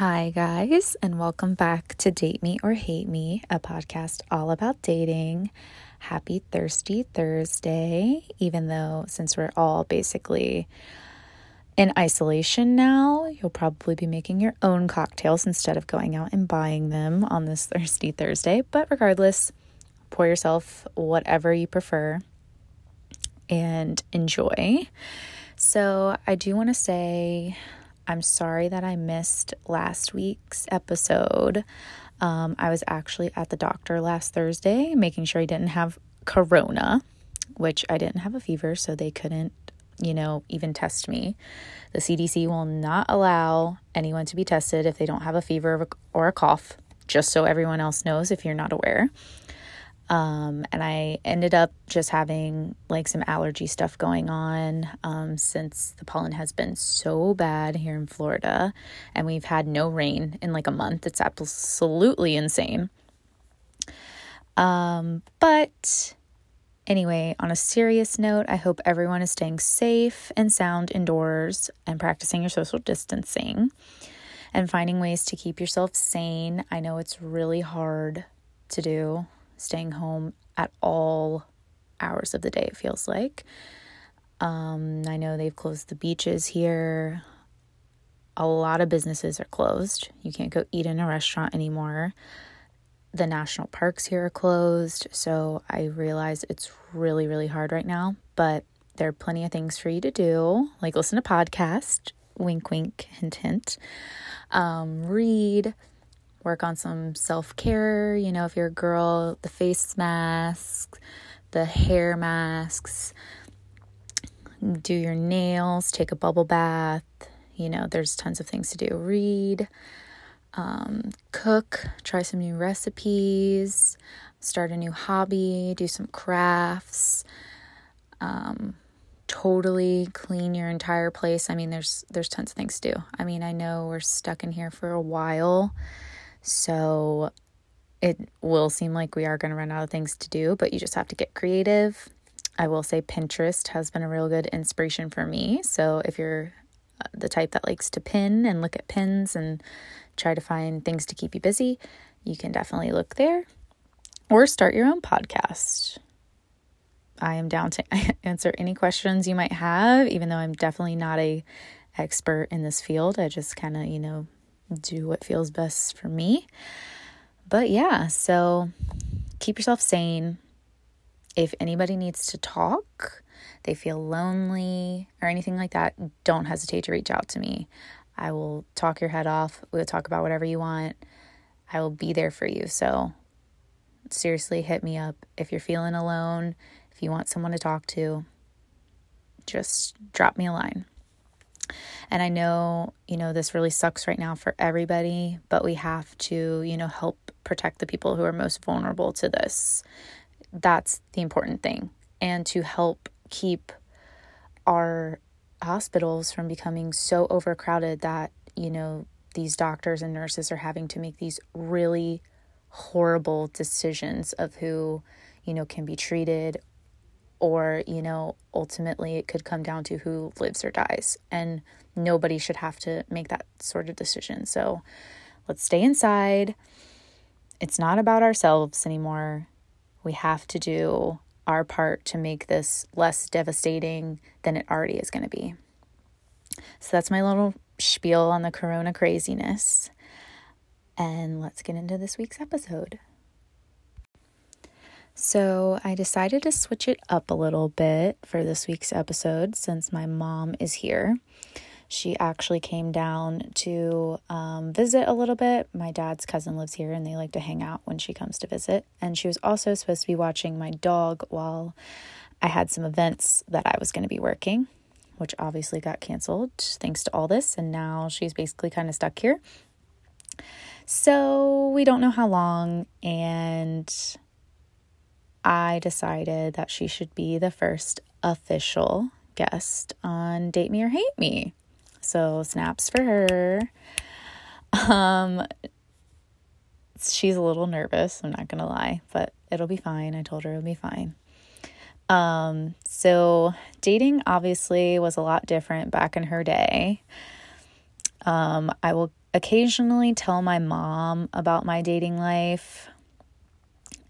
Hi guys, and welcome back to Date Me or Hate Me, a podcast all about dating. Happy Thirsty Thursday, even though since we're all basically in isolation now, you'll probably be making your own cocktails instead of going out and buying them on this Thirsty Thursday. But regardless, pour yourself whatever you prefer and enjoy. So I do want to say I'm sorry that I missed last week's episode. I was actually at the doctor last Thursday making sure I didn't have corona, which I didn't have a fever, so they couldn't, even test me. The CDC will not allow anyone to be tested if they don't have a fever or a cough, just so everyone else knows if you're not aware. And I ended up just having some allergy stuff going on, since the pollen has been so bad here in Florida and we've had no rain in a month. It's absolutely insane. But anyway, on a serious note, I hope everyone is staying safe and sound indoors and practicing your social distancing and finding ways to keep yourself sane. I know it's really hard to do. Staying home at all hours of the day, it feels like. I know they've closed the beaches here. A lot of businesses are closed. You can't go eat in a restaurant anymore. The national parks here are closed. So I realize it's really, really hard right now. But there are plenty of things for you to do. Listen to podcasts. Wink, wink, hint, hint. Read. Work on some self-care, if you're a girl, the face masks, the hair masks, do your nails, take a bubble bath, there's tons of things to do. Read, cook, try some new recipes, start a new hobby, do some crafts, totally clean your entire place. There's tons of things to do. I know we're stuck in here for a while, so it will seem like we are going to run out of things to do, but you just have to get creative. I will say Pinterest has been a real good inspiration for me. So if you're the type that likes to pin and look at pins and try to find things to keep you busy, you can definitely look there or start your own podcast. I am down to answer any questions you might have, even though I'm definitely not an expert in this field. I just kind of, do what feels best for me. But yeah, so keep yourself sane. If anybody needs to talk, they feel lonely or anything like that, don't hesitate to reach out to me. I will talk your head off. We'll talk about whatever you want. I will be there for you. So seriously, hit me up. If you're feeling alone, if you want someone to talk to, just drop me a line. And I know, this really sucks right now for everybody, but we have to, help protect the people who are most vulnerable to this. That's the important thing. And to help keep our hospitals from becoming so overcrowded that, these doctors and nurses are having to make these really horrible decisions of who, can be treated, or, ultimately it could come down to who lives or dies, and nobody should have to make that sort of decision. So let's stay inside. It's not about ourselves anymore. We have to do our part to make this less devastating than it already is going to be. So that's my little spiel on the corona craziness. And let's get into this week's episode. So I decided to switch it up a little bit for this week's episode since my mom is here. She actually came down to visit a little bit. My dad's cousin lives here and they like to hang out when she comes to visit. And she was also supposed to be watching my dog while I had some events that I was going to be working, which obviously got canceled thanks to all this. And now she's basically kind of stuck here. So we don't know how long, and I decided that she should be the first official guest on Date Me or Hate Me. So snaps for her. She's a little nervous, I'm not going to lie, but it'll be fine. I told her it'll be fine. So dating obviously was a lot different back in her day. I will occasionally tell my mom about my dating life.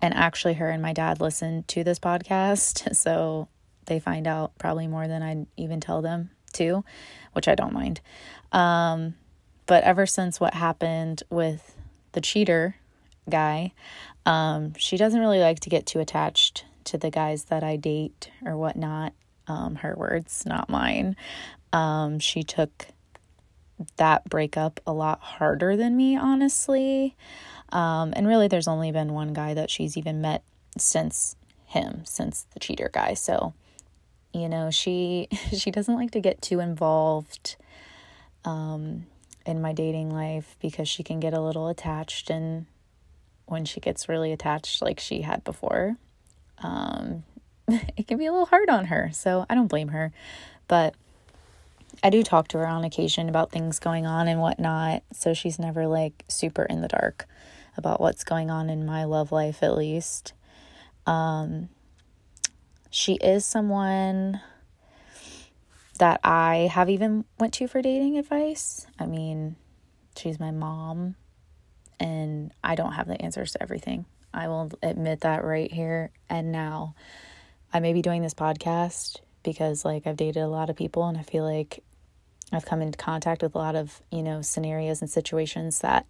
And actually, her and my dad listen to this podcast, so they find out probably more than I'd even tell them to, which I don't mind. But ever since what happened with the cheater guy, she doesn't really like to get too attached to the guys that I date or whatnot. Her words, not mine. She took that breakup a lot harder than me, honestly. And really there's only been one guy that she's even met since him, since the cheater guy. So, you know, she doesn't like to get too involved, in my dating life because she can get a little attached, and when she gets really attached like she had before, it can be a little hard on her. So I don't blame her, but I do talk to her on occasion about things going on and whatnot. So she's never like super in the dark about what's going on in my love life, at least. She is someone that I have even went to for dating advice. I mean, she's my mom and I don't have the answers to everything. I will admit that right here and now. I may be doing this podcast because like I've dated a lot of people and I feel like I've come into contact with a lot of, you know, scenarios and situations that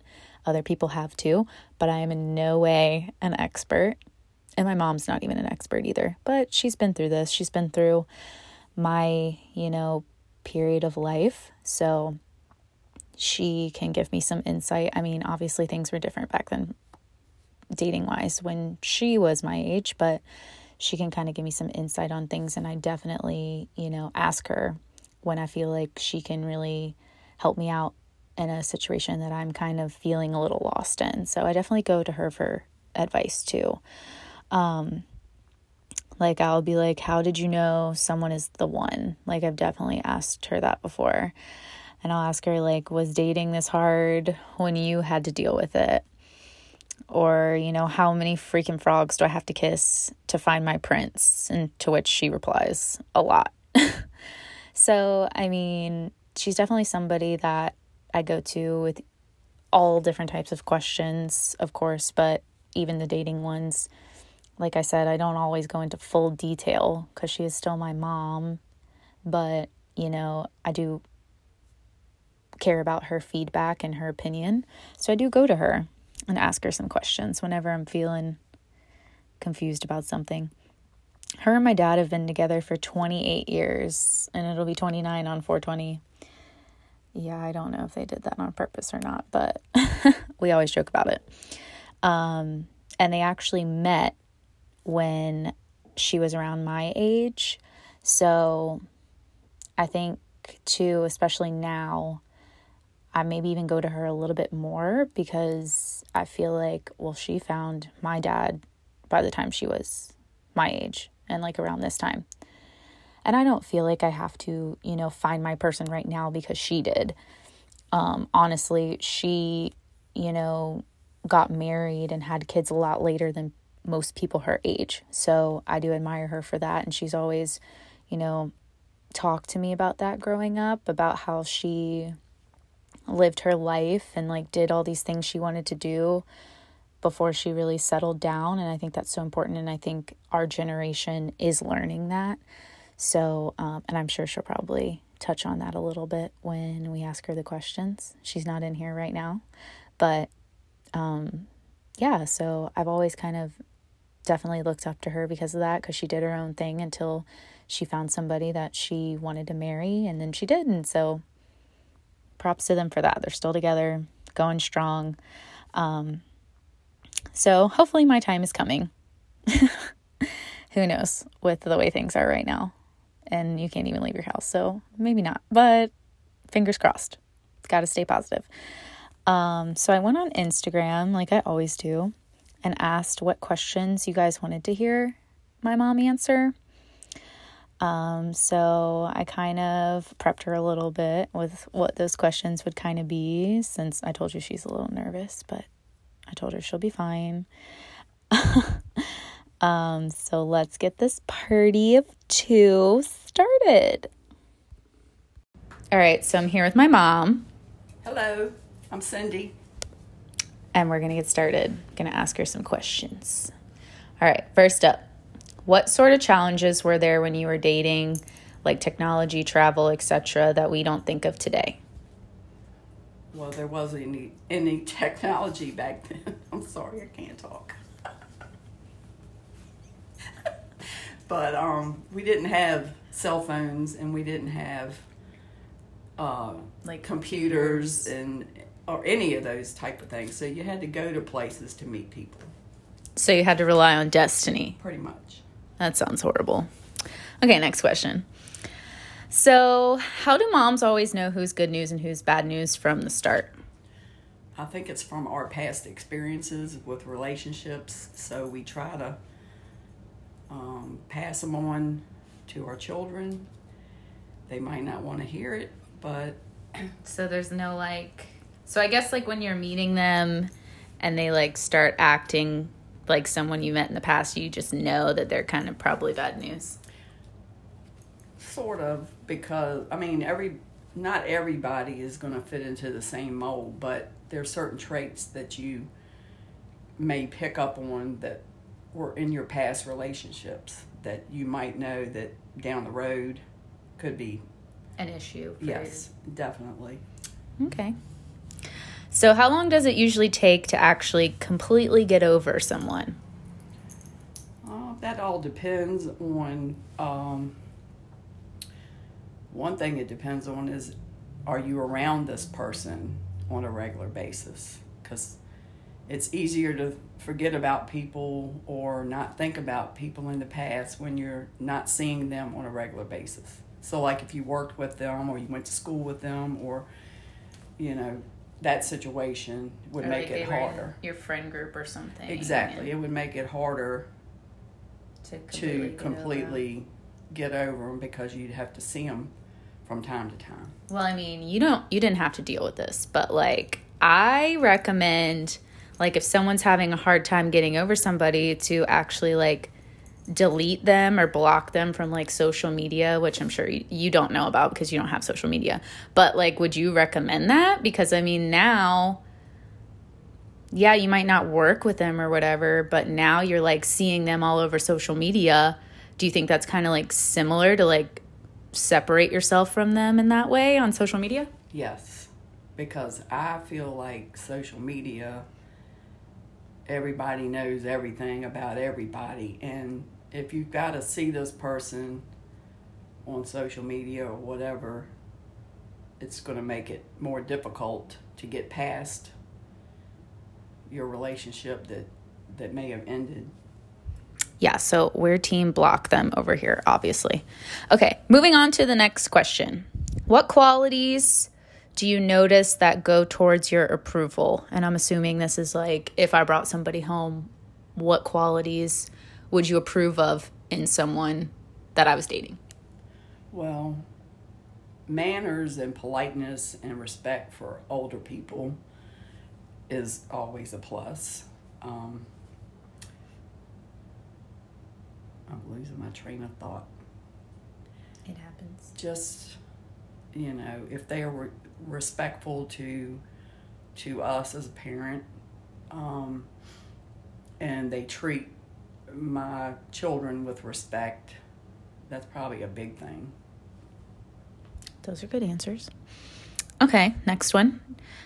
other people have too, but I am in no way an expert. And my mom's not even an expert either, but she's been through this. She's been through my, you know, period of life. So she can give me some insight. I mean, obviously things were different back then dating wise when she was my age, but she can kind of give me some insight on things. And I definitely, you know, ask her when I feel like she can really help me out in a situation that I'm kind of feeling a little lost in. So I definitely go to her for advice too. Like I'll be like, how did you know someone is the one? Like I've definitely asked her that before. And I'll ask her like, was dating this hard when you had to deal with it? Or, you know, how many freaking frogs do I have to kiss to find my prince? And to which she replies, a lot. So, I mean, she's definitely somebody that I go to with all different types of questions, of course, but even the dating ones. Like I said, I don't always go into full detail because she is still my mom, but, you know, I do care about her feedback and her opinion. So I do go to her and ask her some questions whenever I'm feeling confused about something. Her and my dad have been together for 28 years, and it'll be 29 on 4/20. Yeah, I don't know if they did that on purpose or not, but we always joke about it. And they actually met when she was around my age. So I think, too, especially now, I maybe even go to her a little bit more because I feel like, well, she found my dad by the time she was my age and like around this time. And I don't feel like I have to, you know, find my person right now because she did. Honestly, she, you know, got married and had kids a lot later than most people her age. So I do admire her for that. And she's always, you know, talked to me about that growing up, about how she lived her life and like did all these things she wanted to do before she really settled down. And I think that's so important. And I think our generation is learning that. So, and I'm sure she'll probably touch on that a little bit when we ask her the questions. She's not in here right now, but, yeah, so I've always kind of definitely looked up to her because of that, because she did her own thing until she found somebody that she wanted to marry, and then she did. And so props to them for that. They're still together, going strong. So hopefully my time is coming. Who knows with the way things are right now, and you can't even leave your house. So maybe not, but fingers crossed. Got to stay positive. So I went on Instagram like I always do and asked what questions you guys wanted to hear my mom answer. So I kind of prepped her a little bit with what those questions would kind of be, since I told you she's a little nervous, but I told her she'll be fine. So let's get this party of two started. All right. So I'm here with my mom. Hello. I'm Cindy. And we're going to get started. I'm going to ask her some questions. All right, first up, what sort of challenges were there when you were dating, like technology, travel, etc., that we don't think of today? Well, there wasn't any technology back then. I'm sorry, I can't talk. But we didn't have cell phones, and we didn't have like computers and or any of those type of things. So you had to go to places to meet people. So you had to rely on destiny. Pretty much. That sounds horrible. Okay, next question. So how do moms always know who's good news and who's bad news from the start? I think it's from our past experiences with relationships. So we try to pass them on to our children. They might not want to hear it, but... So there's no, like... So I guess, like, when you're meeting them and they, like, start acting like someone you met in the past, you just know that they're kind of probably bad news. Sort of, because, I mean, not everybody is going to fit into the same mold, but there are certain traits that you may pick up on that were in your past relationships that you might know that down the road could be an issue. Yes, you. Definitely. Okay. So how long does it usually take to actually completely get over someone? That all depends on... one thing it depends on is, are you around this person on a regular basis? Because it's easier to forget about people or not think about people in the past when you're not seeing them on a regular basis. So, like, if you worked with them or you went to school with them or, you know, that situation would or make it harder. Your friend group or something. Exactly. It would make it harder to completely get over them because you'd have to see them from time to time. Well, I mean, you didn't have to deal with this, but, like, I recommend, like, if someone's having a hard time getting over somebody, to actually, like, delete them or block them from, like, social media, which I'm sure you don't know about because you don't have social media. But, like, would you recommend that? Because, I mean, now, yeah, you might not work with them or whatever, but now you're, like, seeing them all over social media. Do you think that's kind of, like, similar to, like, separate yourself from them in that way on social media? Yes, because I feel like social media, everybody knows everything about everybody. And if you've got to see this person on social media or whatever, it's going to make it more difficult to get past your relationship that may have ended. Yeah, so we're team block them over here, obviously. Okay, moving on to the next question. What qualities do you notice that go towards your approval? And I'm assuming this is, like, if I brought somebody home, what qualities would you approve of in someone that I was dating? Well, manners and politeness and respect for older people is always a plus. I'm losing my train of thought. It happens. Just, you know, if they are respectful to us as a parent, and they treat my children with respect, that's probably a big thing. Those are good answers. Okay, next one.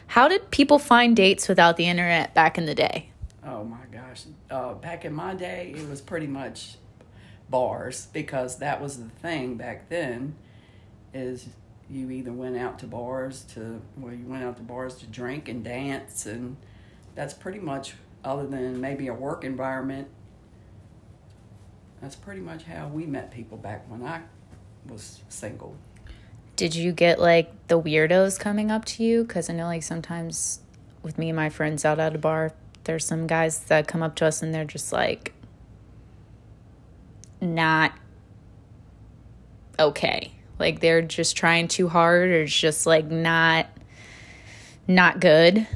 How did people find dates without the internet back in the day? Oh, my gosh. Back in my day, it was pretty much... bars, because that was the thing back then. Is you either went out to bars to drink and dance, and that's pretty much, other than maybe a work environment, that's pretty much how we met people back when I was single. Did you get, like, the weirdos coming up to you? Because I know, like, sometimes with me and my friends out at a bar, there's some guys that come up to us and they're just, like, not okay, like, they're just trying too hard, or it's just, like, not good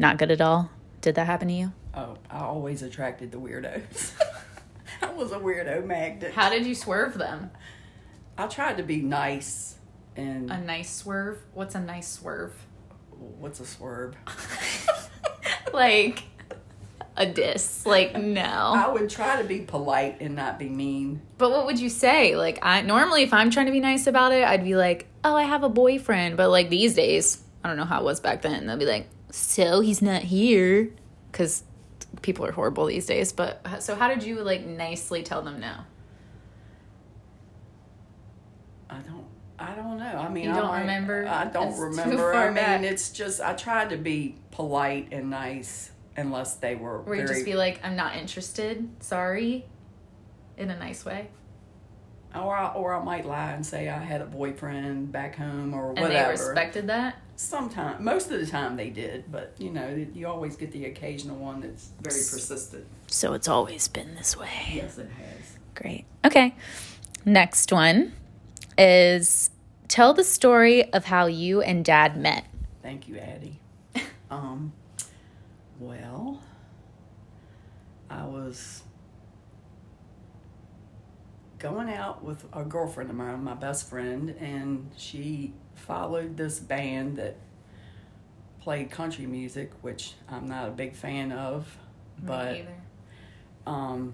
at all. Did that happen to you? Oh, I always attracted the weirdos. I was a weirdo magnet. How did you swerve them? I tried to be nice. And a nice swerve? What's a nice swerve? what's a swerve? Like a diss. Like, no. I would try to be polite and not be mean. But what would you say? Like, I normally, if I'm trying to be nice about it, I'd be like, oh, I have a boyfriend. But, like, these days, I don't know how it was back then. They'll be like, so he's not here. Because people are horrible these days. But so how did you, like, nicely tell them no? I don't know. I mean, I don't remember. I don't remember. I mean, back. It's just, I tried to be polite and nice. Unless they were very... Or you just be like, I'm not interested, sorry, in a nice way. Or I might lie and say I had a boyfriend back home or whatever. And they respected that? Sometimes. Most of the time they did, but, you know, you always get the occasional one that's very persistent. So it's always been this way. Yes, it has. Great. Okay. Next one is tell the story of how you and Dad met. Thank you, Addie. Well, I was going out with a girlfriend of mine, my best friend, and she followed this band that played country music, which I'm not a big fan of, but I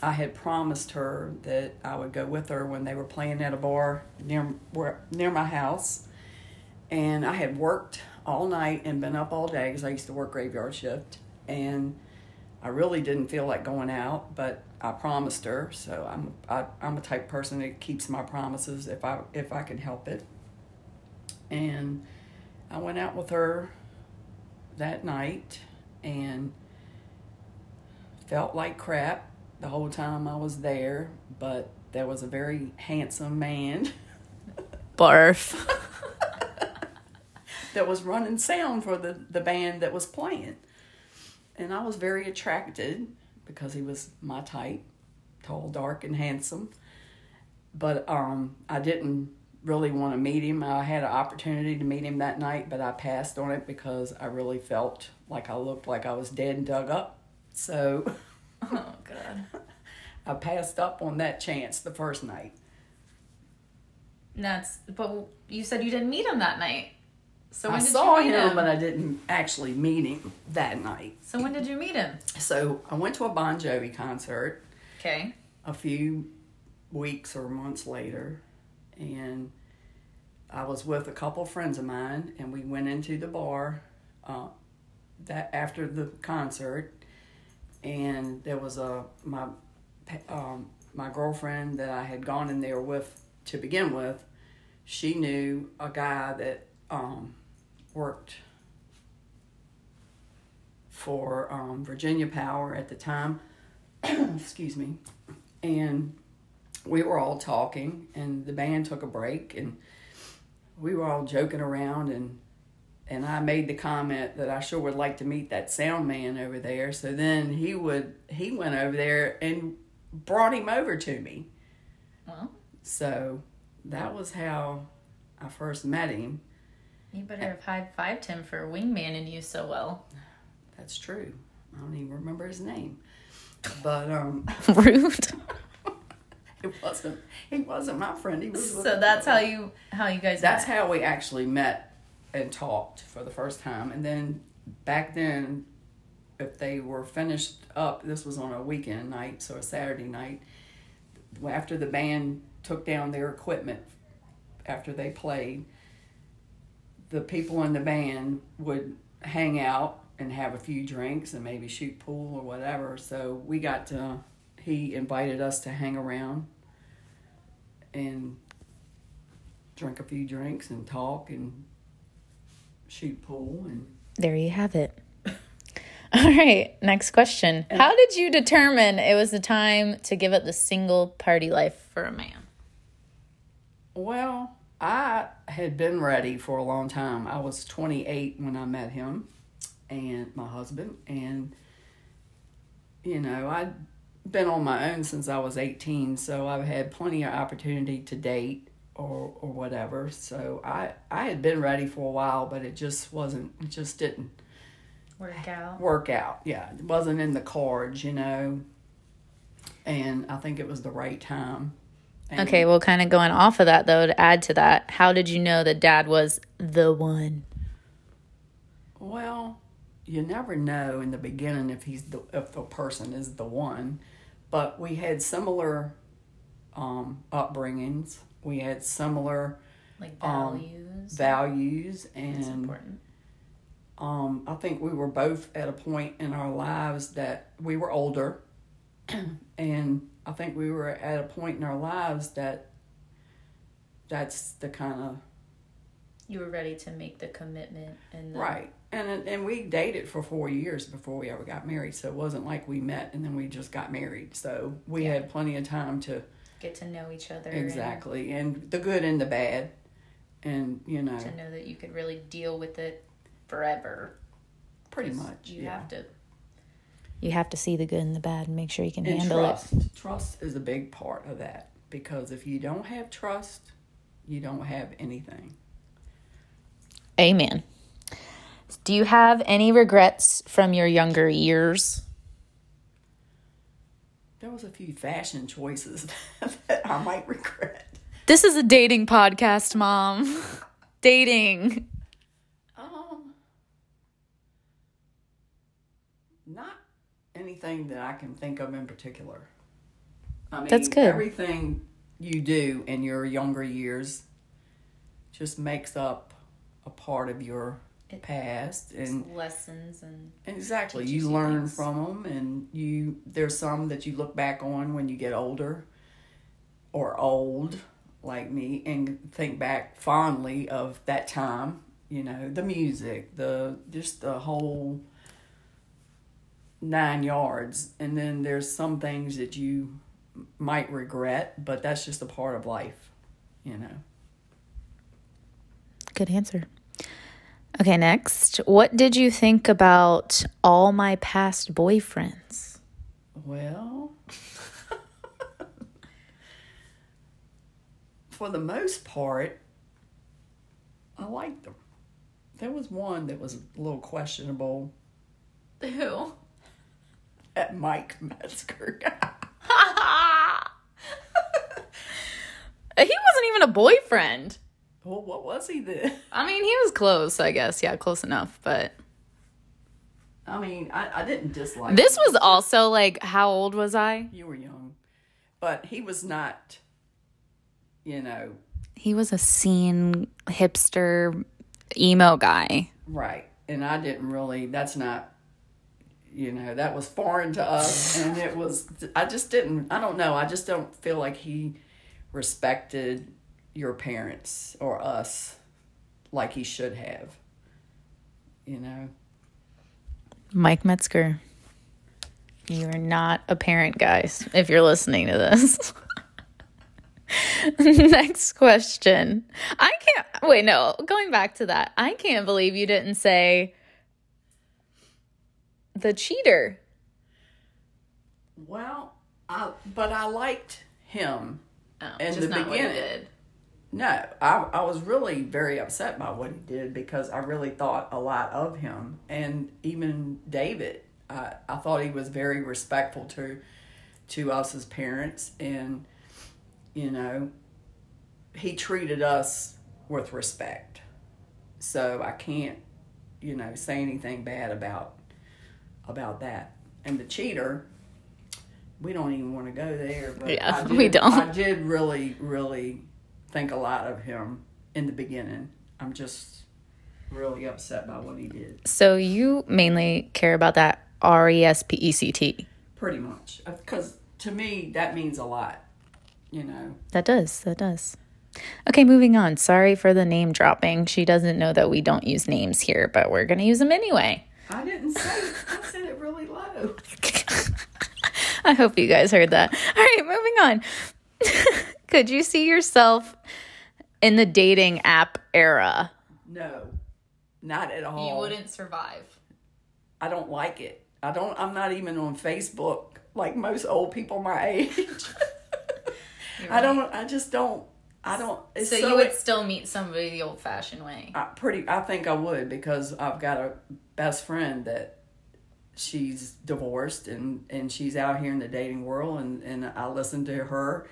had promised her that I would go with her when they were playing at a bar near my house, and I had worked all night and been up all day because I used to work graveyard shift, and I really didn't feel like going out, but I promised her. So I'm a type person that keeps my promises if I can help it. And I went out with her that night and felt like crap the whole time I was there, but there was a very handsome man. Barf. That was running sound for the band that was playing. And I was very attracted because he was my type, tall, dark, and handsome. But I didn't really want to meet him. I had an opportunity to meet him that night, but I passed on it because I really felt like I looked like I was dead and dug up. So oh, God. I passed up on that chance the first night. But you said you didn't meet him that night. So when I saw him, but I didn't actually meet him that night. So when did you meet him? So I went to a Bon Jovi concert. Okay. A few weeks or months later, and I was with a couple friends of mine, and we went into the bar that after the concert, and there was my girlfriend that I had gone in there with to begin with. She knew a guy that worked for Virginia Power at the time. Excuse me. And we were all talking, and the band took a break, and we were all joking around, and I made the comment that I sure would like to meet that sound man over there. So then he went over there and brought him over to me. Well, so that was how I first met him. You better have high-fived him for wingmanning you so well. That's true. I don't even remember his name. But, Rude. He wasn't my friend. He was. So that's how you guys met. That's how we actually met and talked for the first time. And then, back then, if they were finished up, this was on a weekend night, so a Saturday night, after the band took down their equipment after they played, the people in the band would hang out and have a few drinks and maybe shoot pool or whatever. So he invited us to hang around and drink a few drinks and talk and shoot pool. And there you have it. All right, next question. How did you determine it was the time to give up the single party life for a man? Well, I had been ready for a long time. I was 28 when I met him and my husband. And, you know, I'd been on my own since I was 18, so I've had plenty of opportunity to date or whatever. So I had been ready for a while, but it just didn't. Work out, yeah. It wasn't in the cards, you know. And I think it was the right time. Okay, well, kind of going off of that, though, to add to that, how did you know that Dad was the one? Well, you never know in the beginning if the person is the one, but we had similar upbringings. We had similar like values, and that's important. I think we were both at a point in our lives that we were older, and I think we were at a point in our lives that that's the kind of... You were ready to make the commitment. And the... Right. And we dated for 4 years before we ever got married, so it wasn't like we met and then we just got married. So we had plenty of time to... Get to know each other. Exactly. And the good and the bad. And, you know... To know that you could really deal with it forever. Pretty much, You have to see the good and the bad and make sure you can handle it. Trust is a big part of that. Because if you don't have trust, you don't have anything. Amen. Do you have any regrets from your younger years? There was a few fashion choices that I might regret. This is a dating podcast, Mom. Dating. Not anything that I can think of in particular. I mean, that's good. Everything you do in your younger years just makes up a part of your past and lessons, and exactly, you learn from them, and there's some that you look back on when you get older or old like me and think back fondly of that time, you know, the music, the whole 9 yards. And then there's some things that you might regret, but that's just a part of life, you know. Good answer. Okay, next. What did you think about all my past boyfriends? Well, for the most part, I liked them. There was one that was a little questionable. Who? That Mike Metzger guy. He wasn't even a boyfriend. Well, what was he then? I mean, he was close, I guess. Yeah, close enough, but... I mean, I didn't dislike this him. Was also, like, how old was I? You were young. But he was not, you know... He was a scene, hipster, emo guy. Right. And I didn't really... That's not... You know, that was foreign to us. And it was... I just didn't... I don't know. I just don't feel like he respected... your parents or us like he should have, you know. Mike Metzger, you are not a parent, guys, if you're listening to this. Next question. Going back to that, I can't believe you didn't say the cheater. Well, I liked him in the beginning. No, I was really very upset by what he did because I really thought a lot of him. And even David, I thought he was very respectful to us as parents. And, you know, he treated us with respect. So I can't, you know, say anything bad about that. And the cheater, we don't even want to go there. But yeah, we don't. I did really, really... think a lot of him in the beginning. I'm just really upset by what he did. So you mainly care about that RESPECT. Pretty much. Because to me, that means a lot, you know. That does. Okay, moving on. Sorry for the name dropping. She doesn't know that we don't use names here, but we're going to use them anyway. I didn't say it. I said it really low. I hope you guys heard that. All right, moving on. Could you see yourself in the dating app era? No, not at all. You wouldn't survive. I don't like it. I'm not even on Facebook like most old people my age. Right. I just don't. So you would still meet somebody the old fashioned way? I think I would, because I've got a best friend that she's divorced and she's out here in the dating world, and I listen to her.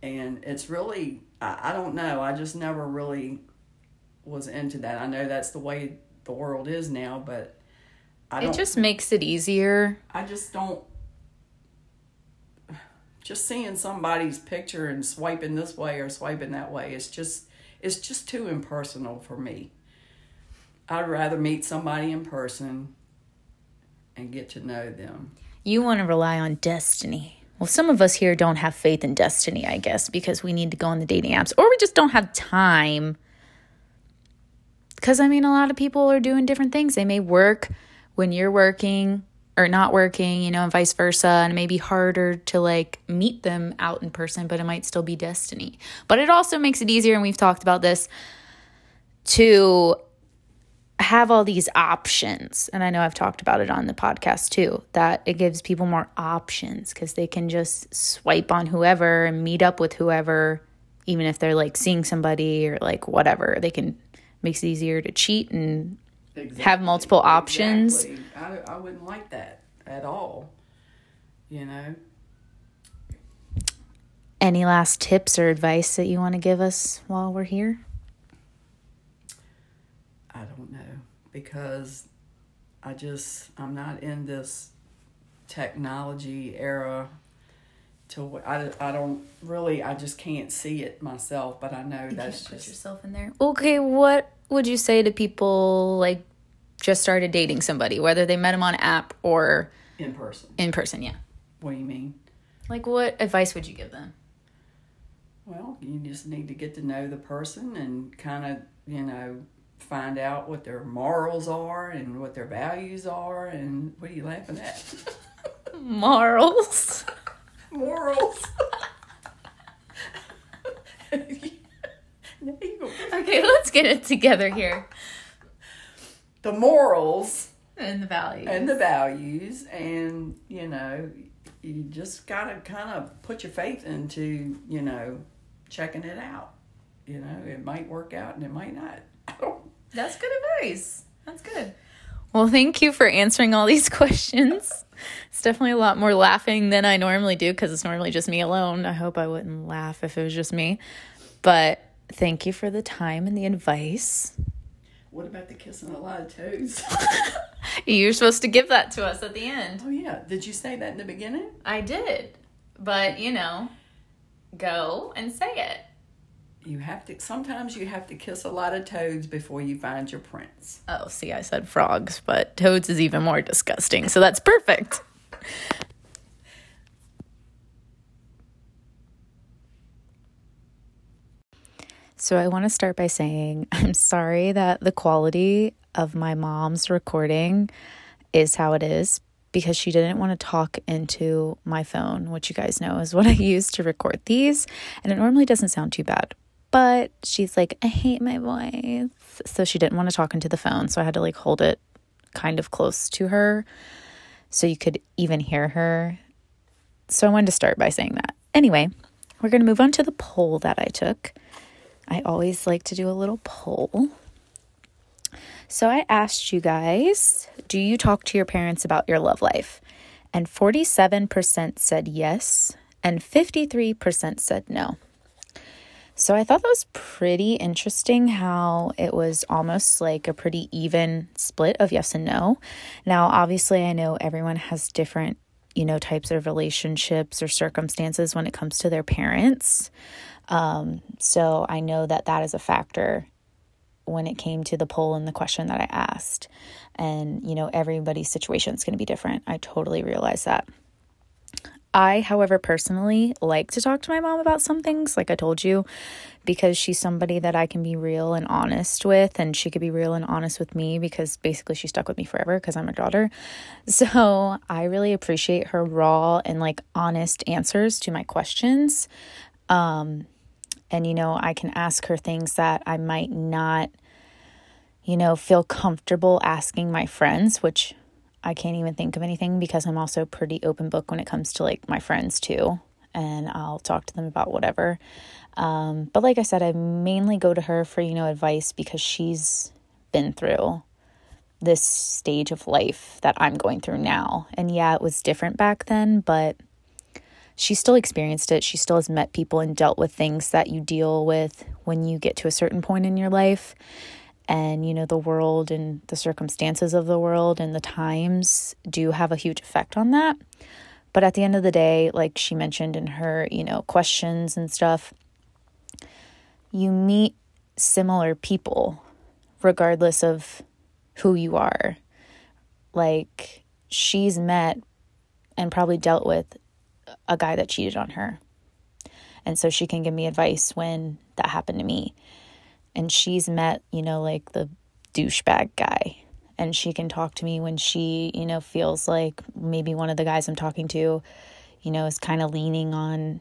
And it's really, I don't know. I just never really was into that. I know that's the way the world is now, but I don't. It just makes it easier. I just don't. Just seeing somebody's picture and swiping this way or swiping that way, it's just too impersonal for me. I'd rather meet somebody in person and get to know them. You want to rely on destiny. Well, some of us here don't have faith in destiny, I guess, because we need to go on the dating apps, or we just don't have time. Because, I mean, a lot of people are doing different things. They may work when you're working or not working, you know, and vice versa. And it may be harder to, like, meet them out in person, but it might still be destiny. But it also makes it easier, and we've talked about this, to have all these options. And I know I've talked about it on the podcast too, that it gives people more options because they can just swipe on whoever and meet up with whoever, even if they're like seeing somebody or like whatever. They can, makes it easier to cheat and have multiple options. I wouldn't like that at all, you know. Any last tips or advice that you want to give us while we're here? I don't know, because I'm not in this technology era to I don't really, I just can't see it myself, but I know you that's just. Put yourself in there. Okay, what would you say to people, like, just started dating somebody, whether they met them on an app or in person? In person, yeah. What do you mean? Like, what advice would you give them? Well, you just need to get to know the person and kind of, you know, find out what their morals are and what their values are. And what are you laughing at? Morals. Morals. Okay, let's get it together here. The morals. And the values. And, you know, you just got to kind of put your faith into, you know, checking it out. You know, it might work out and it might not. That's good advice. That's good. Well, thank you for answering all these questions. It's definitely a lot more laughing than I normally do because it's normally just me alone. I hope I wouldn't laugh if it was just me. But thank you for the time and the advice. What about the kissing a lot of toes? You're supposed to give that to us at the end. Oh, yeah. Did you say that in the beginning? I did. But, you know, go and say it. Sometimes you have to kiss a lot of toads before you find your prince. Oh, see, I said frogs, but toads is even more disgusting, so that's perfect. So I want to start by saying I'm sorry that the quality of my mom's recording is how it is, because she didn't want to talk into my phone, which you guys know is what I use to record these, and it normally doesn't sound too bad. But she's like, I hate my voice. So she didn't want to talk into the phone. So I had to like hold it kind of close to her so you could even hear her. So I wanted to start by saying that. Anyway, we're going to move on to the poll that I took. I always like to do a little poll. So I asked you guys, do you talk to your parents about your love life? And 47% said yes, and 53% said no. So I thought that was pretty interesting how it was almost like a pretty even split of yes and no. Now, obviously, I know everyone has different, you know, types of relationships or circumstances when it comes to their parents. So I know that is a factor when it came to the poll and the question that I asked. And, you know, everybody's situation is going to be different. I totally realize that. I, however, personally like to talk to my mom about some things, like I told you, because she's somebody that I can be real and honest with, and she could be real and honest with me because basically she stuck with me forever because I'm her daughter. So I really appreciate her raw and like honest answers to my questions. And, you know, I can ask her things that I might not, you know, feel comfortable asking my friends, which I can't even think of anything because I'm also pretty open book when it comes to like my friends too, and I'll talk to them about whatever. But like I said, I mainly go to her for, you know, advice because she's been through this stage of life that I'm going through now. And yeah, it was different back then, but she still experienced it. She still has met people and dealt with things that you deal with when you get to a certain point in your life. and, you know, the world and the circumstances of the world and the times do have a huge effect on that. But at the end of the day, like she mentioned in her, you know, questions and stuff, you meet similar people regardless of who you are. Like, she's met and probably dealt with a guy that cheated on her. And so she can give me advice when that happened to me. And she's met, you know, like the douchebag guy. And she can talk to me when she, you know, feels like maybe one of the guys I'm talking to, you know, is kind of leaning on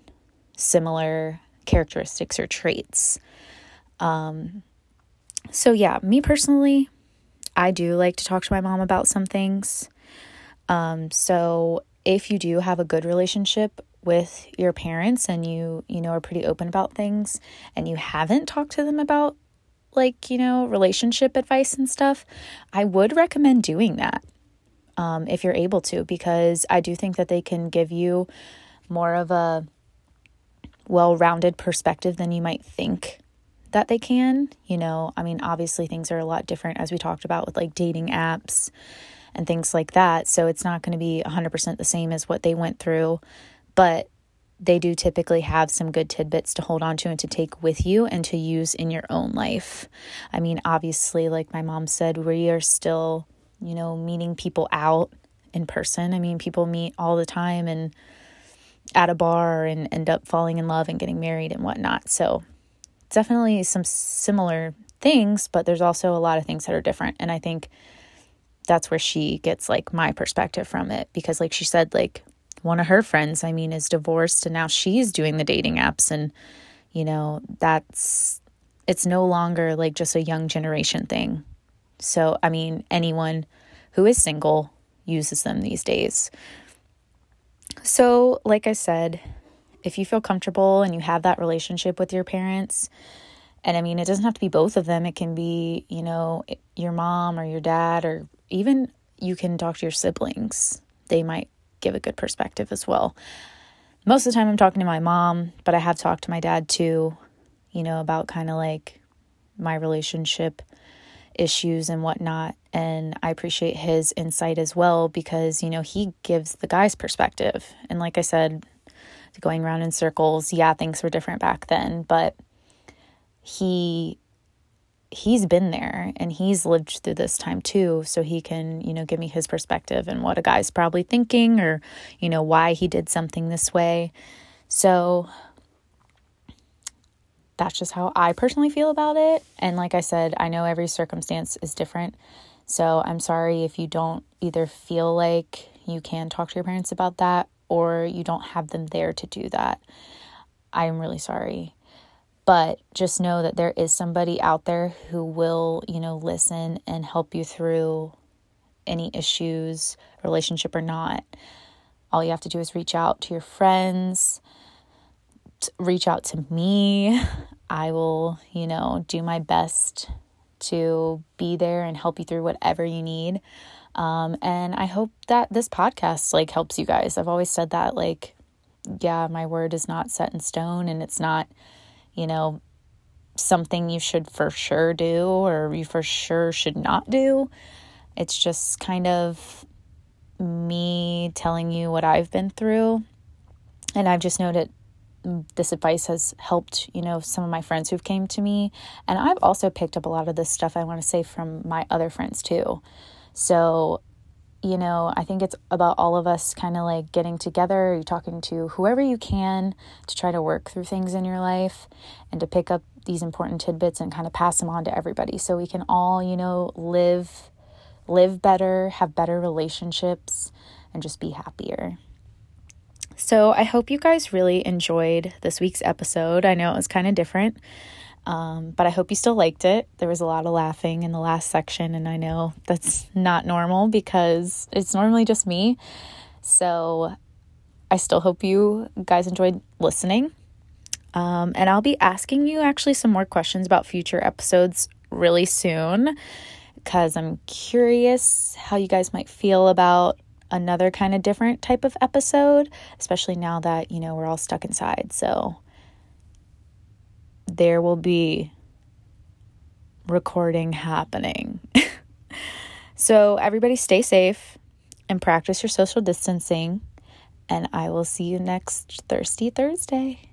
similar characteristics or traits. So yeah, me personally, I do like to talk to my mom about some things. So if you do have a good relationship with your parents and you know, are pretty open about things and you haven't talked to them about, like, you know, relationship advice and stuff, I would recommend doing that if you're able to, because I do think that they can give you more of a well-rounded perspective than you might think that they can. You know, I mean, obviously things are a lot different, as we talked about, with like dating apps and things like that. So it's not going to be 100% the same as what they went through, but they do typically have some good tidbits to hold on to and to take with you and to use in your own life. I mean, obviously, like my mom said, we are still, you know, meeting people out in person. I mean, people meet all the time and at a bar and end up falling in love and getting married and whatnot. So definitely some similar things, but there's also a lot of things that are different. And I think that's where she gets like my perspective from it, because like she said, like, one of her friends, I mean, is divorced and now she's doing the dating apps, and, you know, it's no longer like just a young generation thing. So, I mean, anyone who is single uses them these days. So, like I said, if you feel comfortable and you have that relationship with your parents, and I mean, it doesn't have to be both of them. It can be, you know, your mom or your dad, or even you can talk to your siblings. They might give a good perspective as well. Most of the time I'm talking to my mom, but I have talked to my dad too, you know, about kind of like my relationship issues and whatnot. And I appreciate his insight as well, because, you know, he gives the guy's perspective. And like I said, going around in circles, yeah, things were different back then, but he's been there and he's lived through this time too. So he can, you know, give me his perspective and what a guy's probably thinking, or, you know, why he did something this way. So that's just how I personally feel about it. And like I said, I know every circumstance is different. So I'm sorry if you don't either feel like you can talk to your parents about that, or you don't have them there to do that. I'm really sorry. But just know that there is somebody out there who will, you know, listen and help you through any issues, relationship or not. All you have to do is reach out to your friends, reach out to me. I will, you know, do my best to be there and help you through whatever you need. And I hope that this podcast, like, helps you guys. I've always said that, like, yeah, my word is not set in stone, and it's not, you know, something you should for sure do or you for sure should not do. It's just kind of me telling you what I've been through. And I've just noted this advice has helped, you know, some of my friends who've came to me. And I've also picked up a lot of this stuff, I want to say, from my other friends too. So, you know, I think it's about all of us kind of like getting together, you're talking to whoever you can to try to work through things in your life and to pick up these important tidbits and kind of pass them on to everybody, so we can all, you know, live better, have better relationships, and just be happier. So I hope you guys really enjoyed this week's episode. I know it was kind of different, but I hope you still liked it. There was a lot of laughing in the last section, and I know that's not normal because it's normally just me. So I still hope you guys enjoyed listening. And I'll be asking you actually some more questions about future episodes really soon, because I'm curious how you guys might feel about another kind of different type of episode, especially now that, you know, we're all stuck inside. So there will be recording happening. So everybody stay safe and practice your social distancing. And I will see you next Thirsty Thursday.